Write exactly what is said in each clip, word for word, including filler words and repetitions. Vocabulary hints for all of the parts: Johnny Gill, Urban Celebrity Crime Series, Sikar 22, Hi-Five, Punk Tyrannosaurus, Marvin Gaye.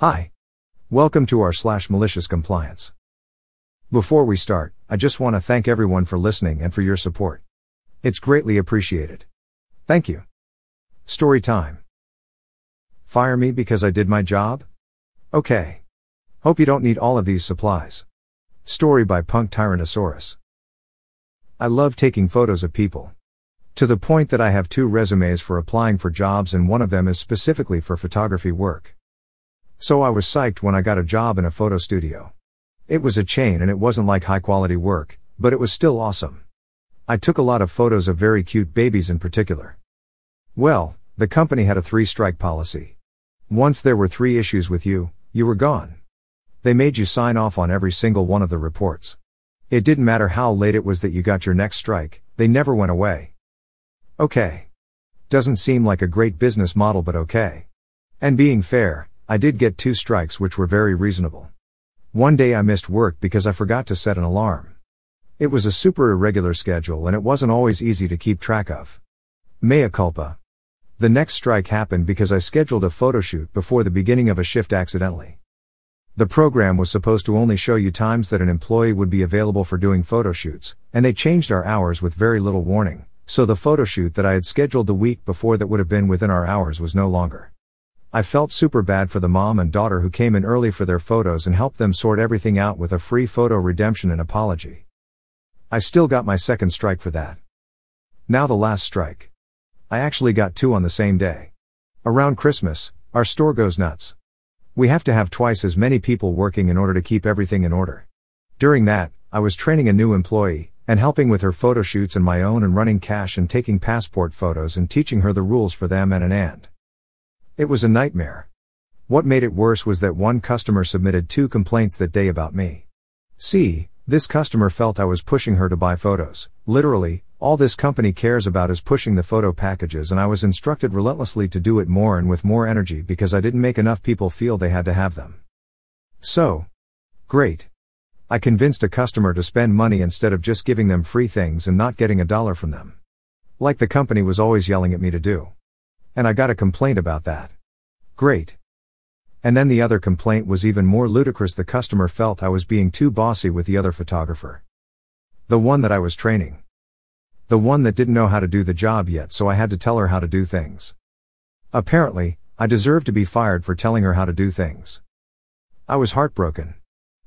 Hi. Welcome to our slash malicious compliance. Before we start, I just want to thank everyone for listening and for your support. It's greatly appreciated. Thank you. Story time. Fire me because I did my job? Okay. Hope you don't need all of these supplies. Story by Punk Tyrannosaurus. I love taking photos of people. To the point that I have two resumes for applying for jobs, and one of them is specifically for photography work. So I was psyched when I got a job in a photo studio. It was a chain and it wasn't like high quality work, but it was still awesome. I took a lot of photos of very cute babies in particular. Well, the company had a three strike policy. Once there were three issues with you, you were gone. They made you sign off on every single one of the reports. It didn't matter how late it was that you got your next strike, they never went away. Okay. Doesn't seem like a great business model, but okay. And being fair, I did get two strikes, which were very reasonable. One day I missed work because I forgot to set an alarm. It was a super irregular schedule and it wasn't always easy to keep track of. Mea culpa. The next strike happened because I scheduled a photo shoot before the beginning of a shift accidentally. The program was supposed to only show you times that an employee would be available for doing photo shoots, and they changed our hours with very little warning, so the photo shoot that I had scheduled the week before that would have been within our hours was no longer. I felt super bad for the mom and daughter who came in early for their photos and helped them sort everything out with a free photo redemption and apology. I still got my second strike for that. Now the last strike. I actually got two on the same day. Around Christmas, our store goes nuts. We have to have twice as many people working in order to keep everything in order. During that, I was training a new employee, and helping with her photo shoots and my own, and running cash and taking passport photos and teaching her the rules for them and an and. It was a nightmare. What made it worse was that one customer submitted two complaints that day about me. See, this customer felt I was pushing her to buy photos. Literally, all this company cares about is pushing the photo packages, and I was instructed relentlessly to do it more and with more energy because I didn't make enough people feel they had to have them. So. Great. I convinced a customer to spend money instead of just giving them free things and not getting a dollar from them, like the company was always yelling at me to do. And I got a complaint about that. Great. And then the other complaint was even more ludicrous. The customer felt I was being too bossy with the other photographer. The one that I was training. The one that didn't know how to do the job yet, so I had to tell her how to do things. Apparently, I deserved to be fired for telling her how to do things. I was heartbroken.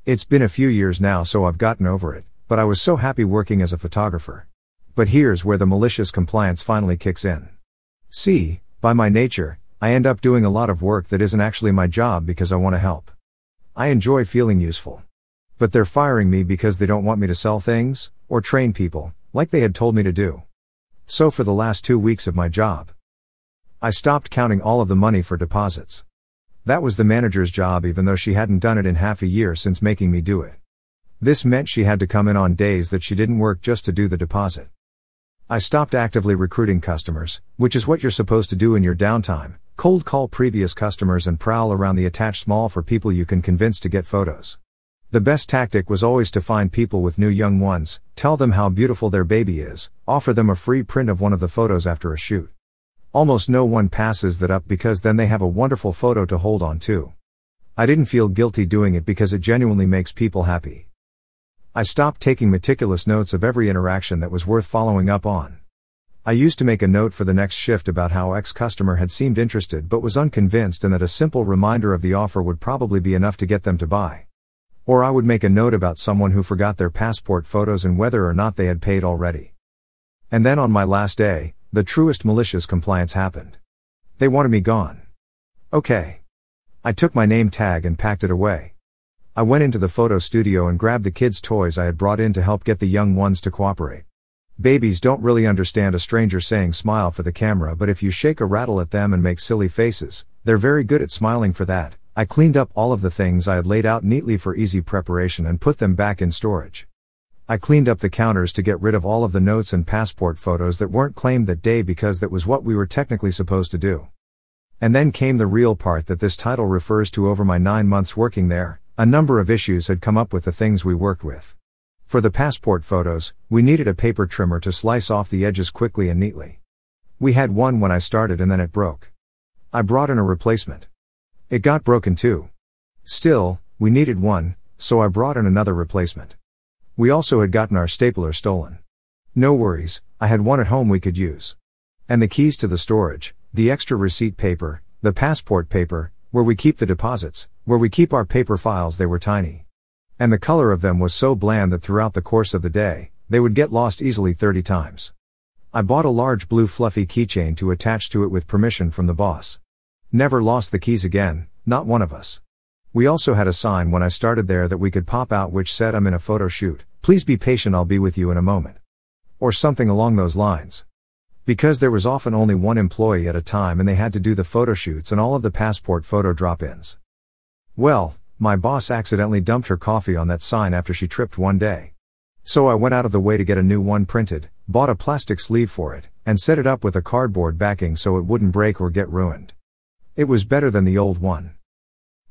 It's been a few years now, so I've gotten over it, but I was so happy working as a photographer. But here's where the malicious compliance finally kicks in. See, by my nature, I end up doing a lot of work that isn't actually my job because I want to help. I enjoy feeling useful. But they're firing me because they don't want me to sell things, or train people, like they had told me to do. So for the last two weeks of my job, I stopped counting all of the money for deposits. That was the manager's job, even though she hadn't done it in half a year since making me do it. This meant she had to come in on days that she didn't work just to do the deposit. I stopped actively recruiting customers, which is what you're supposed to do in your downtime, cold call previous customers and prowl around the attached mall for people you can convince to get photos. The best tactic was always to find people with new young ones, tell them how beautiful their baby is, offer them a free print of one of the photos after a shoot. Almost no one passes that up because then they have a wonderful photo to hold on to. I didn't feel guilty doing it because it genuinely makes people happy. I stopped taking meticulous notes of every interaction that was worth following up on. I used to make a note for the next shift about how X customer had seemed interested but was unconvinced, and that a simple reminder of the offer would probably be enough to get them to buy. Or I would make a note about someone who forgot their passport photos and whether or not they had paid already. And then on my last day, the truest malicious compliance happened. They wanted me gone. Okay. I took my name tag and packed it away. I went into the photo studio and grabbed the kids' toys I had brought in to help get the young ones to cooperate. Babies don't really understand a stranger saying smile for the camera, but if you shake a rattle at them and make silly faces, they're very good at smiling for that. I cleaned up all of the things I had laid out neatly for easy preparation and put them back in storage. I cleaned up the counters to get rid of all of the notes and passport photos that weren't claimed that day because that was what we were technically supposed to do. And then came the real part that this title refers to. Over my nine months working there, a number of issues had come up with the things we worked with. For the passport photos, we needed a paper trimmer to slice off the edges quickly and neatly. We had one when I started and then it broke. I brought in a replacement. It got broken too. Still, we needed one, so I brought in another replacement. We also had gotten our stapler stolen. No worries, I had one at home we could use. And the keys to the storage, the extra receipt paper, the passport paper, where we keep the deposits, where we keep our paper files, they were tiny. And the color of them was so bland that throughout the course of the day, they would get lost easily thirty times. I bought a large blue fluffy keychain to attach to it with permission from the boss. Never lost the keys again, not one of us. We also had a sign when I started there that we could pop out which said, "I'm in a photo shoot, please be patient, I'll be with you in a moment." Or something along those lines. Because there was often only one employee at a time and they had to do the photo shoots and all of the passport photo drop-ins. Well, my boss accidentally dumped her coffee on that sign after she tripped one day. So I went out of the way to get a new one printed, bought a plastic sleeve for it, and set it up with a cardboard backing so it wouldn't break or get ruined. It was better than the old one.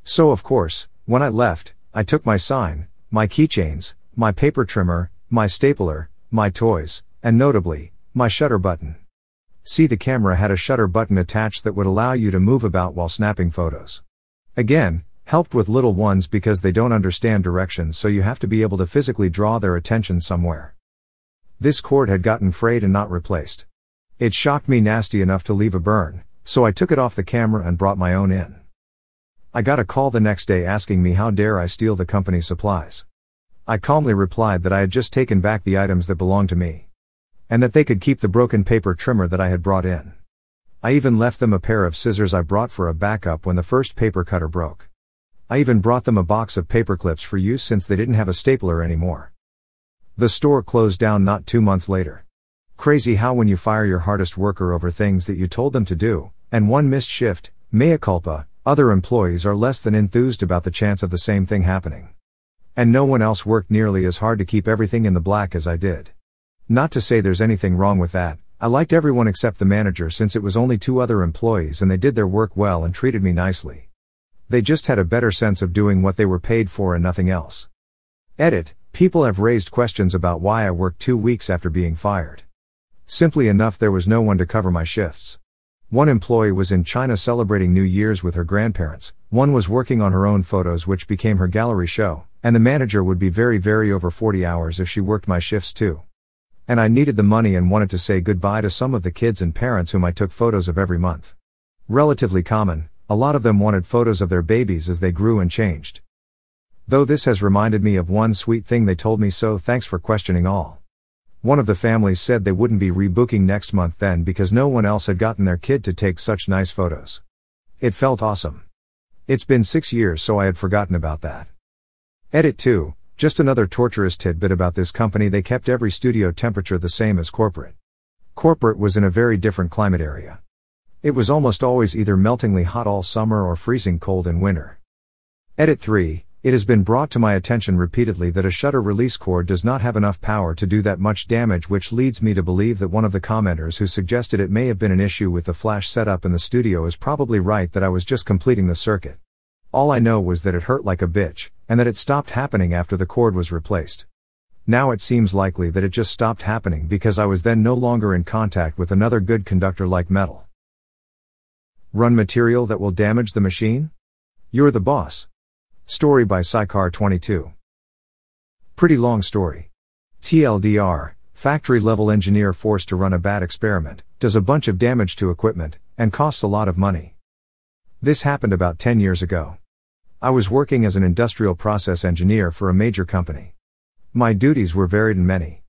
So of course, when I left, I took my sign, my keychains, my paper trimmer, my stapler, my toys, and notably, my shutter button. See, the camera had a shutter button attached that would allow you to move about while snapping photos. Again, helped with little ones because they don't understand directions, so you have to be able to physically draw their attention somewhere. This cord had gotten frayed and not replaced. It shocked me nasty enough to leave a burn, so I took it off the camera and brought my own in. I got a call the next day asking me how dare I steal the company's supplies. I calmly replied that I had just taken back the items that belonged to me, and that they could keep the broken paper trimmer that I had brought in. I even left them a pair of scissors I brought for a backup when the first paper cutter broke. I even brought them a box of paper clips for use since they didn't have a stapler anymore. The store closed down not two months later. Crazy how when you fire your hardest worker over things that you told them to do, and one missed shift, mea culpa, other employees are less than enthused about the chance of the same thing happening. And no one else worked nearly as hard to keep everything in the black as I did. Not to say there's anything wrong with that, I liked everyone except the manager since it was only two other employees and they did their work well and treated me nicely. They just had a better sense of doing what they were paid for and nothing else. Edit, people have raised questions about why I worked two weeks after being fired. Simply enough, there was no one to cover my shifts. One employee was in China celebrating New Year's with her grandparents, one was working on her own photos which became her gallery show, and the manager would be very very over forty hours if she worked my shifts too. And I needed the money and wanted to say goodbye to some of the kids and parents whom I took photos of every month. Relatively common, a lot of them wanted photos of their babies as they grew and changed. Though this has reminded me of one sweet thing they told me, so thanks for questioning all. One of the families said they wouldn't be rebooking next month then because no one else had gotten their kid to take such nice photos. It felt awesome. It's been six years so I had forgotten about that. Edit two, just another torturous tidbit about this company, they kept every studio temperature the same as corporate. Corporate was in a very different climate area. It was almost always either meltingly hot all summer or freezing cold in winter. Edit three, it has been brought to my attention repeatedly that a shutter release cord does not have enough power to do that much damage, which leads me to believe that one of the commenters who suggested it may have been an issue with the flash setup in the studio is probably right, that I was just completing the circuit. All I know was that it hurt like a bitch, and that it stopped happening after the cord was replaced. Now it seems likely that it just stopped happening because I was then no longer in contact with another good conductor like metal. Run material that will damage the machine? You're the boss. Story by Sikar twenty-two. Pretty long story. T L D R, factory level engineer forced to run a bad experiment, does a bunch of damage to equipment, and costs a lot of money. This happened about ten years ago. I was working as an industrial process engineer for a major company. My duties were varied and many.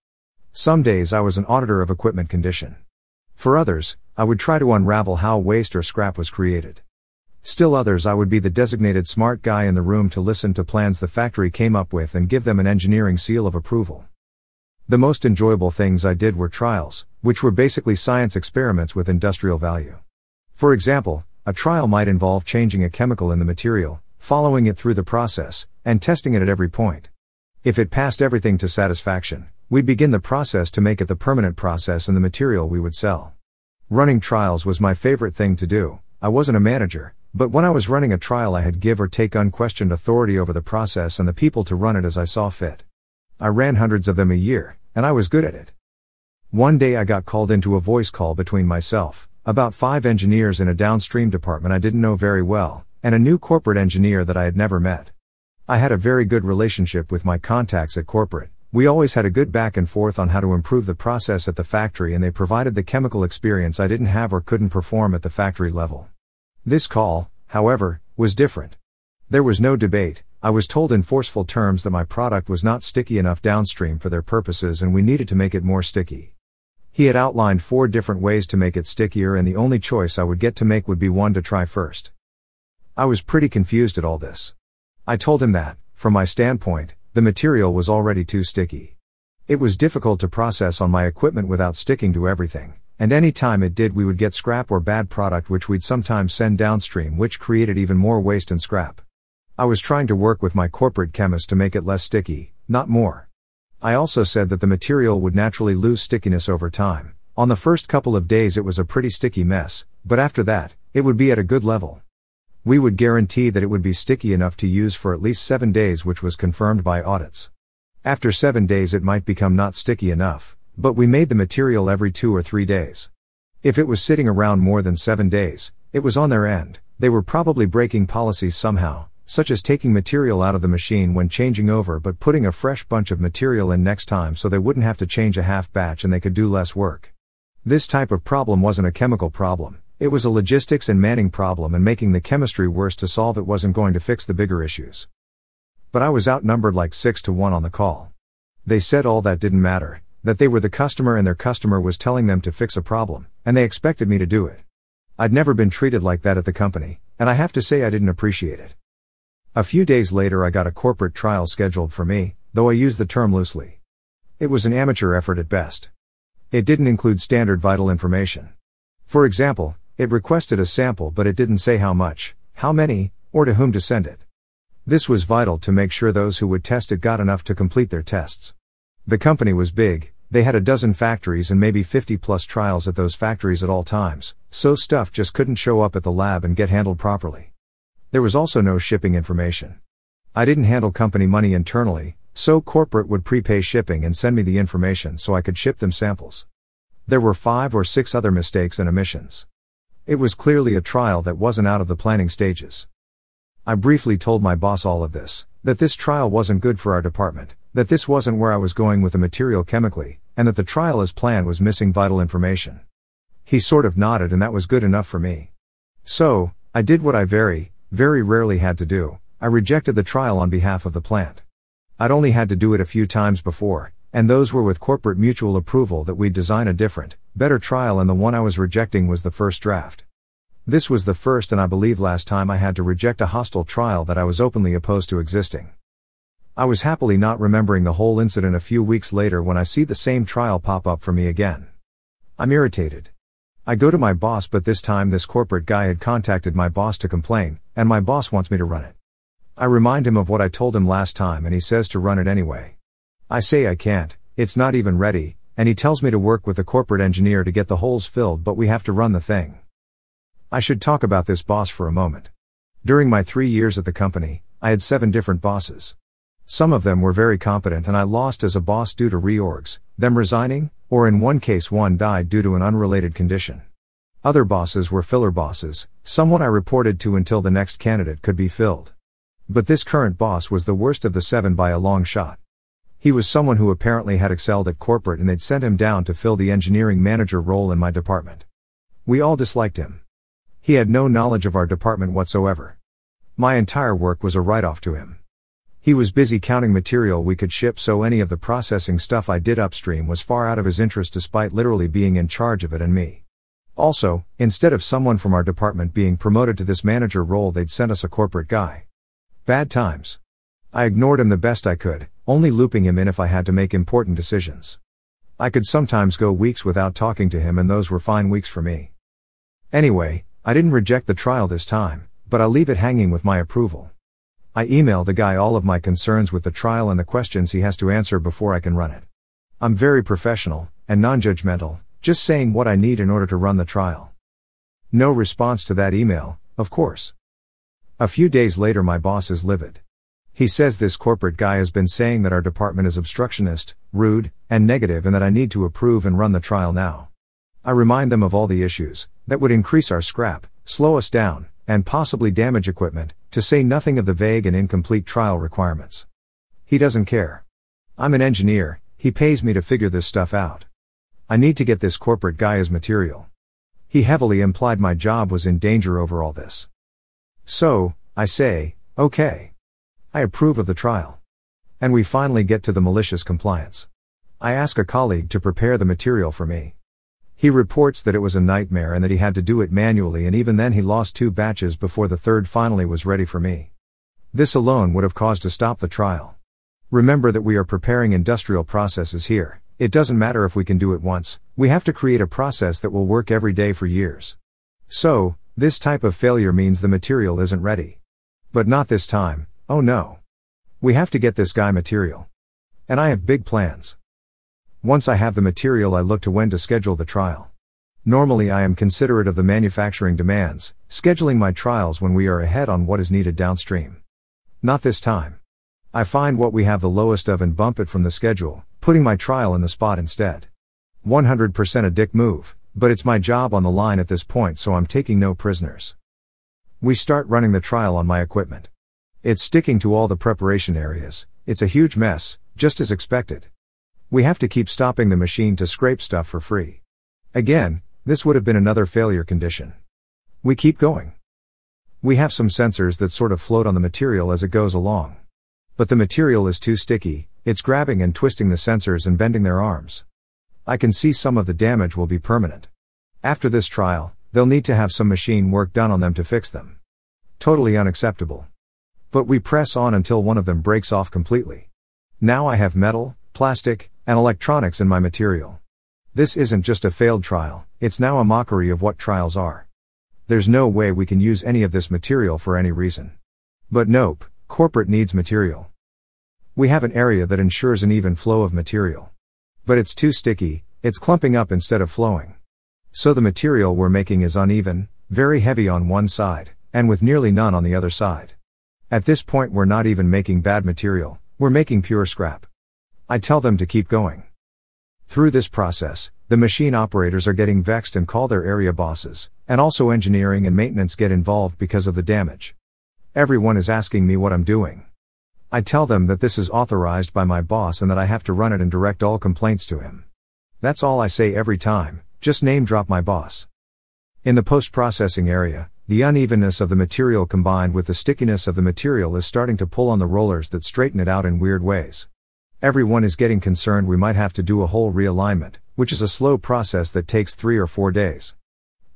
Some days I was an auditor of equipment condition. For others, I would try to unravel how waste or scrap was created. Still others, I would be the designated smart guy in the room to listen to plans the factory came up with and give them an engineering seal of approval. The most enjoyable things I did were trials, which were basically science experiments with industrial value. For example, a trial might involve changing a chemical in the material, following it through the process, and testing it at every point. If it passed everything to satisfaction, we'd begin the process to make it the permanent process and the material we would sell. Running trials was my favorite thing to do. I wasn't a manager, but when I was running a trial I had give or take unquestioned authority over the process and the people to run it as I saw fit. I ran hundreds of them a year, and I was good at it. One day I got called into a voice call between myself, about five engineers in a downstream department I didn't know very well, and a new corporate engineer that I had never met. I had a very good relationship with my contacts at corporate. We always had a good back and forth on how to improve the process at the factory, and they provided the chemical experience I didn't have or couldn't perform at the factory level. This call, however, was different. There was no debate. I was told in forceful terms that my product was not sticky enough downstream for their purposes and we needed to make it more sticky. He had outlined four different ways to make it stickier, and the only choice I would get to make would be one to try first. I was pretty confused at all this. I told him that, from my standpoint, the material was already too sticky. It was difficult to process on my equipment without sticking to everything, and any time it did we would get scrap or bad product which we'd sometimes send downstream, which created even more waste and scrap. I was trying to work with my corporate chemist to make it less sticky, not more. I also said that the material would naturally lose stickiness over time. On the first couple of days it was a pretty sticky mess, but after that, it would be at a good level. We would guarantee that it would be sticky enough to use for at least seven days, which was confirmed by audits. After seven days it might become not sticky enough, but we made the material every two or three days. If it was sitting around more than seven days, it was on their end. They were probably breaking policies somehow, such as taking material out of the machine when changing over but putting a fresh bunch of material in next time so they wouldn't have to change a half batch and they could do less work. This type of problem wasn't a chemical problem, it was a logistics and manning problem, and making the chemistry worse to solve it wasn't going to fix the bigger issues. But I was outnumbered like six to one on the call. They said all that didn't matter, that they were the customer and their customer was telling them to fix a problem, and they expected me to do it. I'd never been treated like that at the company, and I have to say I didn't appreciate it. A few days later I got a corporate trial scheduled for me, though I use the term loosely. It was an amateur effort at best. It didn't include standard vital information. For example, it requested a sample but it didn't say how much, how many, or to whom to send it. This was vital to make sure those who would test it got enough to complete their tests. The company was big, they had a dozen factories and maybe fifty plus trials at those factories at all times, so stuff just couldn't show up at the lab and get handled properly. There was also no shipping information. I didn't handle company money internally, so corporate would prepay shipping and send me the information so I could ship them samples. There were five or six other mistakes and omissions. It was clearly a trial that wasn't out of the planning stages. I briefly told my boss all of this, that this trial wasn't good for our department, that this wasn't where I was going with the material chemically, and that the trial as planned was missing vital information. He sort of nodded and that was good enough for me. So, I did what I very, very rarely had to do. I rejected the trial on behalf of the plant. I'd only had to do it a few times before, and those were with corporate mutual approval that we'd design a different, better trial, and the one I was rejecting was the first draft. This was the first and I believe last time I had to reject a hostile trial that I was openly opposed to existing. I was happily not remembering the whole incident a few weeks later when I see the same trial pop up for me again. I'm irritated. I go to my boss, but this time this corporate guy had contacted my boss to complain, and my boss wants me to run it. I remind him of what I told him last time and he says to run it anyway. I say I can't, it's not even ready, and he tells me to work with the corporate engineer to get the holes filled, but we have to run the thing. I should talk about this boss for a moment. During my three years at the company, I had seven different bosses. Some of them were very competent and I lost as a boss due to reorgs, them resigning, or in one case one died due to an unrelated condition. Other bosses were filler bosses, someone I reported to until the next candidate could be filled. But this current boss was the worst of the seven by a long shot. He was someone who apparently had excelled at corporate and they'd sent him down to fill the engineering manager role in my department. We all disliked him. He had no knowledge of our department whatsoever. My entire work was a write-off to him. He was busy counting material we could ship, so any of the processing stuff I did upstream was far out of his interest despite literally being in charge of it and me. Also, instead of someone from our department being promoted to this manager role, they'd sent us a corporate guy. Bad times. I ignored him the best I could, only looping him in if I had to make important decisions. I could sometimes go weeks without talking to him and those were fine weeks for me. Anyway, I didn't reject the trial this time, but I leave it hanging with my approval. I email the guy all of my concerns with the trial and the questions he has to answer before I can run it. I'm very professional, and non-judgmental, just saying what I need in order to run the trial. No response to that email, of course. A few days later my boss is livid. He says this corporate guy has been saying that our department is obstructionist, rude, and negative, and that I need to approve and run the trial now. I remind them of all the issues that would increase our scrap, slow us down, and possibly damage equipment, to say nothing of the vague and incomplete trial requirements. He doesn't care. I'm an engineer, he pays me to figure this stuff out. I need to get this corporate guy his material. He heavily implied my job was in danger over all this. So, I say, okay. I approve of the trial. And we finally get to the malicious compliance. I ask a colleague to prepare the material for me. He reports that it was a nightmare and that he had to do it manually, and even then he lost two batches before the third finally was ready for me. This alone would have caused to stop the trial. Remember that we are preparing industrial processes here. It doesn't matter if we can do it once, we have to create a process that will work every day for years. So, this type of failure means the material isn't ready. But not this time, oh no. We have to get this guy material. And I have big plans. Once I have the material, I look to when to schedule the trial. Normally I am considerate of the manufacturing demands, scheduling my trials when we are ahead on what is needed downstream. Not this time. I find what we have the lowest of and bump it from the schedule, putting my trial in the spot instead. one hundred percent a dick move, but it's my job on the line at this point, so I'm taking no prisoners. We start running the trial on my equipment. It's sticking to all the preparation areas, it's a huge mess, just as expected. We have to keep stopping the machine to scrape stuff for free. Again, this would have been another failure condition. We keep going. We have some sensors that sort of float on the material as it goes along. But the material is too sticky, it's grabbing and twisting the sensors and bending their arms. I can see some of the damage will be permanent. After this trial, they'll need to have some machine work done on them to fix them. Totally unacceptable. But we press on until one of them breaks off completely. Now I have metal, plastic, and electronics in my material. This isn't just a failed trial, it's now a mockery of what trials are. There's no way we can use any of this material for any reason. But nope, corporate needs material. We have an area that ensures an even flow of material. But it's too sticky, it's clumping up instead of flowing. So the material we're making is uneven, very heavy on one side, and with nearly none on the other side. At this point we're not even making bad material, we're making pure scrap. I tell them to keep going. Through this process, the machine operators are getting vexed and call their area bosses, and also engineering and maintenance get involved because of the damage. Everyone is asking me what I'm doing. I tell them that this is authorized by my boss and that I have to run it and direct all complaints to him. That's all I say every time, just name drop my boss. In the post-processing area, the unevenness of the material combined with the stickiness of the material is starting to pull on the rollers that straighten it out in weird ways. Everyone is getting concerned we might have to do a whole realignment, which is a slow process that takes three or four days.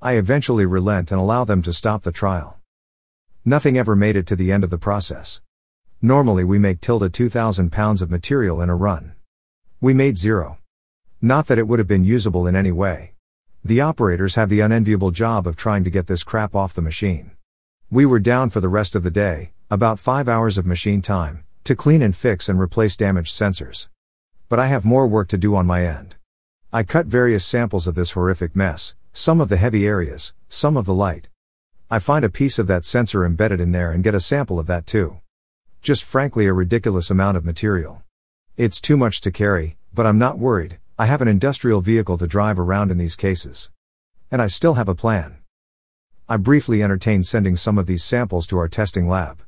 I eventually relent and allow them to stop the trial. Nothing ever made it to the end of the process. Normally we make tilde two thousand pounds of material in a run. We made zero. Not that it would have been usable in any way. The operators have the unenviable job of trying to get this crap off the machine. We were down for the rest of the day, about five hours of machine time, to clean and fix and replace damaged sensors. But I have more work to do on my end. I cut various samples of this horrific mess, some of the heavy areas, some of the light. I find a piece of that sensor embedded in there and get a sample of that too. Just frankly a ridiculous amount of material. It's too much to carry, but I'm not worried, I have an industrial vehicle to drive around in these cases. And I still have a plan. I briefly entertained sending some of these samples to our testing lab.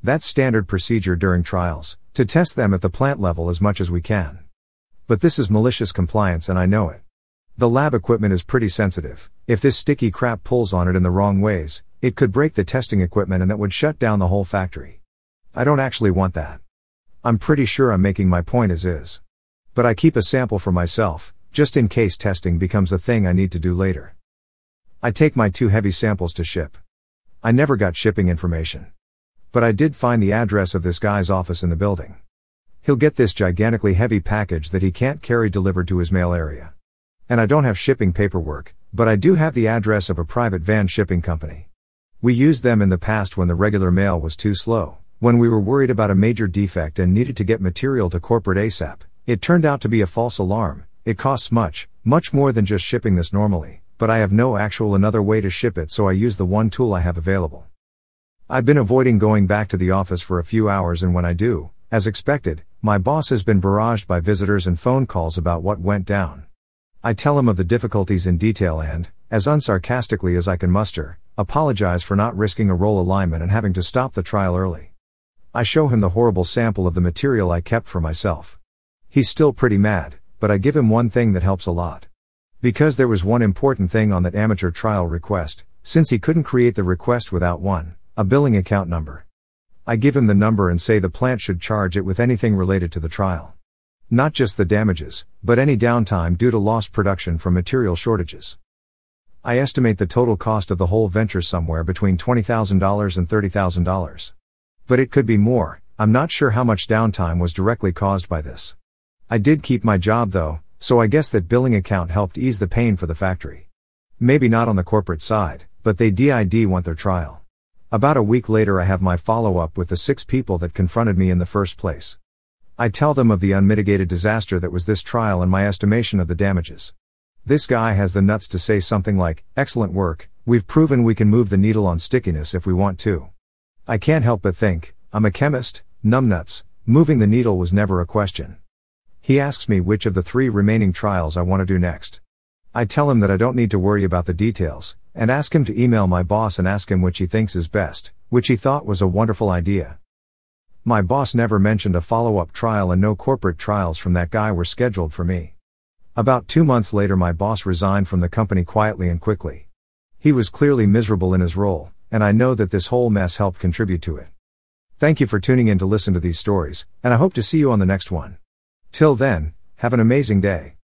That's standard procedure during trials, to test them at the plant level as much as we can. But this is malicious compliance and I know it. The lab equipment is pretty sensitive, if this sticky crap pulls on it in the wrong ways, it could break the testing equipment and that would shut down the whole factory. I don't actually want that. I'm pretty sure I'm making my point as is. But I keep a sample for myself, just in case testing becomes a thing I need to do later. I take my two heavy samples to ship. I never got shipping information. But I did find the address of this guy's office in the building. He'll get this gigantically heavy package that he can't carry delivered to his mail area. And I don't have shipping paperwork, but I do have the address of a private van shipping company. We used them in the past when the regular mail was too slow. When we were worried about a major defect and needed to get material to corporate ASAP, it turned out to be a false alarm. It costs much, much more than just shipping this normally, but I have no actual another way to ship it, so I use the one tool I have available. I've been avoiding going back to the office for a few hours, and when I do, as expected, my boss has been barraged by visitors and phone calls about what went down. I tell him of the difficulties in detail and, as unsarcastically as I can muster, Apologize for not risking a roll alignment and having to stop the trial early. I show him the horrible sample of the material I kept for myself. He's still pretty mad, but I give him one thing that helps a lot. Because there was one important thing on that amateur trial request, since he couldn't create the request without one, a billing account number. I give him the number and say the plant should charge it with anything related to the trial. Not just the damages, but any downtime due to lost production from material shortages. I estimate the total cost of the whole venture somewhere between twenty thousand dollars and thirty thousand dollars. But it could be more. I'm not sure how much downtime was directly caused by this. I did keep my job though, so I guess that billing account helped ease the pain for the factory. Maybe not on the corporate side, but they did want their trial. About a week later I have my follow-up with the six people that confronted me in the first place. I tell them of the unmitigated disaster that was this trial and my estimation of the damages. This guy has the nuts to say something like, "Excellent work, we've proven we can move the needle on stickiness if we want to." I can't help but think, I'm a chemist, numbnuts, moving the needle was never a question. He asks me which of the three remaining trials I want to do next. I tell him that I don't need to worry about the details, and ask him to email my boss and ask him which he thinks is best, which he thought was a wonderful idea. My boss never mentioned a follow-up trial and no corporate trials from that guy were scheduled for me. About two months later my boss resigned from the company quietly and quickly. He was clearly miserable in his role, and I know that this whole mess helped contribute to it. Thank you for tuning in to listen to these stories, and I hope to see you on the next one. Till then, have an amazing day.